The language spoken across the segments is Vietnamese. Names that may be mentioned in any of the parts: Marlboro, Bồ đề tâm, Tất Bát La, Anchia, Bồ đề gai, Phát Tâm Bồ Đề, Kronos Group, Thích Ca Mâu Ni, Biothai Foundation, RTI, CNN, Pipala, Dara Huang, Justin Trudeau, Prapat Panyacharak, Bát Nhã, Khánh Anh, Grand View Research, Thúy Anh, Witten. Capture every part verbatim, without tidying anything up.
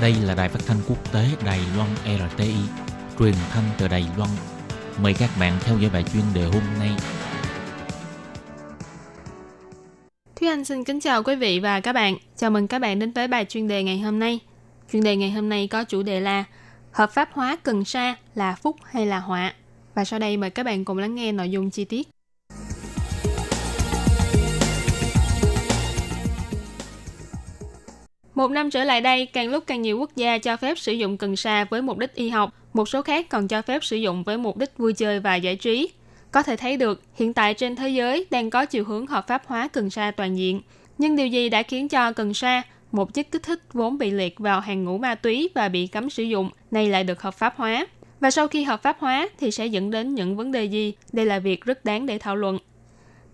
Đây là đài phát thanh quốc tế Đài Loan rờ tê i, truyền thanh từ Đài Loan. Mời các bạn theo dõi bài chuyên đề hôm nay. Thúy Anh xin kính chào quý vị và các bạn. Chào mừng các bạn đến với bài chuyên đề ngày hôm nay. Chuyên đề ngày hôm nay có chủ đề là hợp pháp hóa cần sa là phúc hay là họa? Và sau đây mời các bạn cùng lắng nghe nội dung chi tiết. Một năm trở lại đây, càng lúc càng nhiều quốc gia cho phép sử dụng cần sa với mục đích y học, một số khác còn cho phép sử dụng với mục đích vui chơi và giải trí. Có thể thấy được, hiện tại trên thế giới đang có chiều hướng hợp pháp hóa cần sa toàn diện. Nhưng điều gì đã khiến cho cần sa, một chất kích thích vốn bị liệt vào hàng ngũ ma túy và bị cấm sử dụng, nay lại được hợp pháp hóa? Và sau khi hợp pháp hóa thì sẽ dẫn đến những vấn đề gì? Đây là việc rất đáng để thảo luận.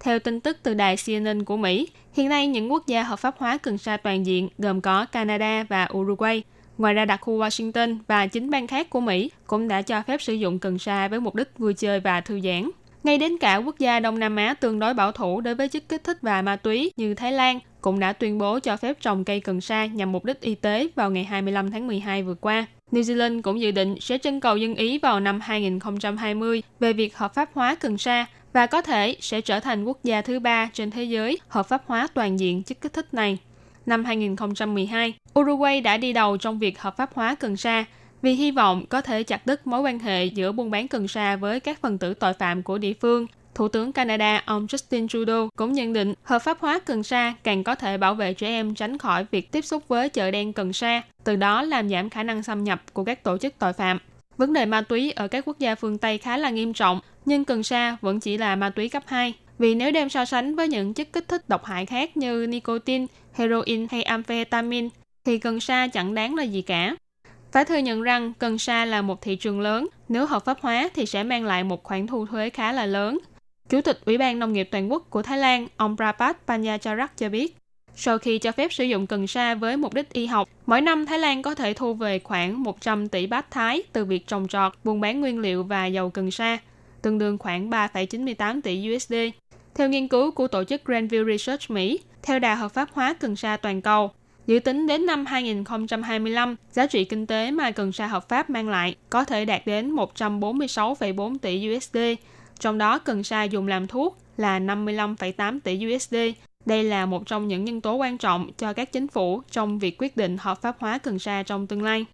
Theo tin tức từ đài xê en en của Mỹ, hiện nay những quốc gia hợp pháp hóa cần sa toàn diện gồm có Canada và Uruguay. Ngoài ra, đặc khu Washington và chín bang khác của Mỹ cũng đã cho phép sử dụng cần sa với mục đích vui chơi và thư giãn. Ngay đến cả quốc gia Đông Nam Á tương đối bảo thủ đối với chất kích thích và ma túy như Thái Lan cũng đã tuyên bố cho phép trồng cây cần sa nhằm mục đích y tế vào ngày hai mươi lăm tháng mười hai vừa qua. New Zealand cũng dự định sẽ trưng cầu dân ý vào năm hai không hai không về việc hợp pháp hóa cần sa và có thể sẽ trở thành quốc gia thứ ba trên thế giới hợp pháp hóa toàn diện chất kích thích này. Năm hai không một hai, Uruguay đã đi đầu trong việc hợp pháp hóa cần sa vì hy vọng có thể chặt đứt mối quan hệ giữa buôn bán cần sa với các phần tử tội phạm của địa phương. Thủ tướng Canada, ông Justin Trudeau cũng nhận định hợp pháp hóa cần sa càng có thể bảo vệ trẻ em tránh khỏi việc tiếp xúc với chợ đen cần sa, từ đó làm giảm khả năng xâm nhập của các tổ chức tội phạm. Vấn đề ma túy ở các quốc gia phương Tây khá là nghiêm trọng, nhưng cần sa vẫn chỉ là ma túy cấp hai. Vì nếu đem so sánh với những chất kích thích độc hại khác như nicotine, heroin hay amphetamine, thì cần sa chẳng đáng là gì cả. Phải thừa nhận rằng cần sa là một thị trường lớn, nếu hợp pháp hóa thì sẽ mang lại một khoản thu thuế khá là lớn. Chủ tịch Ủy ban Nông nghiệp Toàn quốc của Thái Lan, ông Prapat Panyacharak cho biết, sau khi cho phép sử dụng cần sa với mục đích y học, mỗi năm Thái Lan có thể thu về khoảng một trăm tỷ baht Thái từ việc trồng trọt, buôn bán nguyên liệu và dầu cần sa, tương đương khoảng ba phẩy chín mươi tám tỷ đô la. Theo nghiên cứu của tổ chức Grand View Research Mỹ, theo đà hợp pháp hóa cần sa toàn cầu, dự tính đến năm hai không hai lăm, giá trị kinh tế mà cần sa hợp pháp mang lại có thể đạt đến một trăm bốn mươi sáu phẩy bốn tỷ đô la, trong đó cần sa dùng làm thuốc là năm mươi lăm phẩy tám tỷ đô la. Đây là một trong những nhân tố quan trọng cho các chính phủ trong việc quyết định hợp pháp hóa cần sa trong tương lai.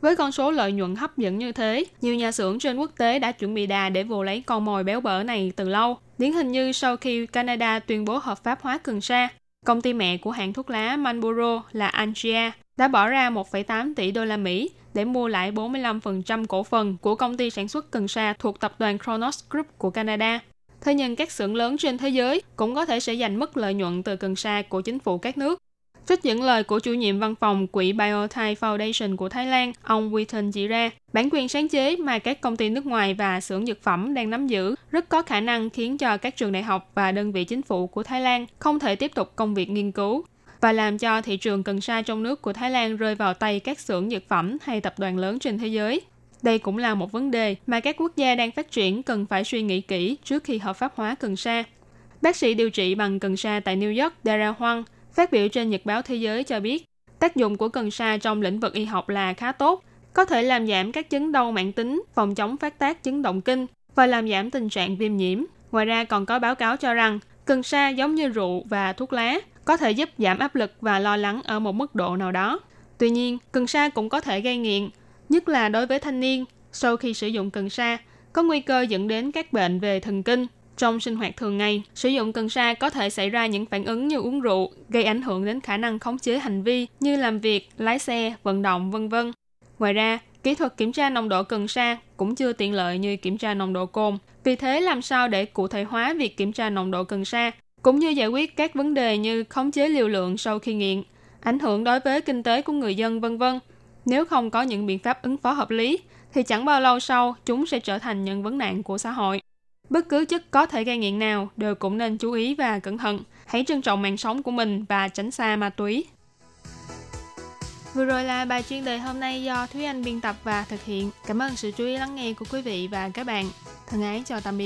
Với con số lợi nhuận hấp dẫn như thế, nhiều nhà xưởng trên quốc tế đã chuẩn bị đà để vồ lấy con mồi béo bở này từ lâu. Điển hình như sau khi Canada tuyên bố hợp pháp hóa cần sa, công ty mẹ của hãng thuốc lá Marlboro là Anchia đã bỏ ra một phẩy tám tỷ đô la Mỹ để mua lại bốn mươi lăm phần trăm cổ phần của công ty sản xuất cần sa thuộc tập đoàn Kronos Group của Canada. Thế nhưng các xưởng lớn trên thế giới cũng có thể sẽ giành mất lợi nhuận từ cần sa của chính phủ các nước. Trích dẫn lời của chủ nhiệm văn phòng quỹ Biothai Foundation của Thái Lan, ông Witten chỉ ra, bản quyền sáng chế mà các công ty nước ngoài và xưởng dược phẩm đang nắm giữ rất có khả năng khiến cho các trường đại học và đơn vị chính phủ của Thái Lan không thể tiếp tục công việc nghiên cứu và làm cho thị trường cần sa trong nước của Thái Lan rơi vào tay các xưởng dược phẩm hay tập đoàn lớn trên thế giới. Đây cũng là một vấn đề mà các quốc gia đang phát triển cần phải suy nghĩ kỹ trước khi hợp pháp hóa cần sa. Bác sĩ điều trị bằng cần sa tại New York, Dara Huang, phát biểu trên Nhật báo Thế giới cho biết, tác dụng của cần sa trong lĩnh vực y học là khá tốt, có thể làm giảm các chứng đau mãn tính, phòng chống phát tác chứng động kinh và làm giảm tình trạng viêm nhiễm. Ngoài ra còn có báo cáo cho rằng, cần sa giống như rượu và thuốc lá, có thể giúp giảm áp lực và lo lắng ở một mức độ nào đó. Tuy nhiên, cần sa cũng có thể gây nghiện, nhất là đối với thanh niên. Sau khi sử dụng cần sa, có nguy cơ dẫn đến các bệnh về thần kinh. Trong sinh hoạt thường ngày, sử dụng cần sa có thể xảy ra những phản ứng như uống rượu, gây ảnh hưởng đến khả năng khống chế hành vi như làm việc, lái xe, vận động, vân vân. Ngoài ra, kỹ thuật kiểm tra nồng độ cần sa cũng chưa tiện lợi như kiểm tra nồng độ cồn. Vì thế, làm sao để cụ thể hóa việc kiểm tra nồng độ cần sa, cũng như giải quyết các vấn đề như khống chế liều lượng sau khi nghiện, ảnh hưởng đối với kinh tế của người dân, vân vân. Nếu không có những biện pháp ứng phó hợp lý, thì chẳng bao lâu sau chúng sẽ trở thành những vấn nạn của xã hội. Bất cứ chất có thể gây nghiện nào đều cũng nên chú ý và cẩn thận. Hãy trân trọng mạng sống của mình và tránh xa ma túy. Vừa rồi là bài chuyên đề hôm nay do Thúy Anh biên tập và thực hiện. Cảm ơn sự chú ý lắng nghe của quý vị và các bạn. Thân ái chào tạm biệt.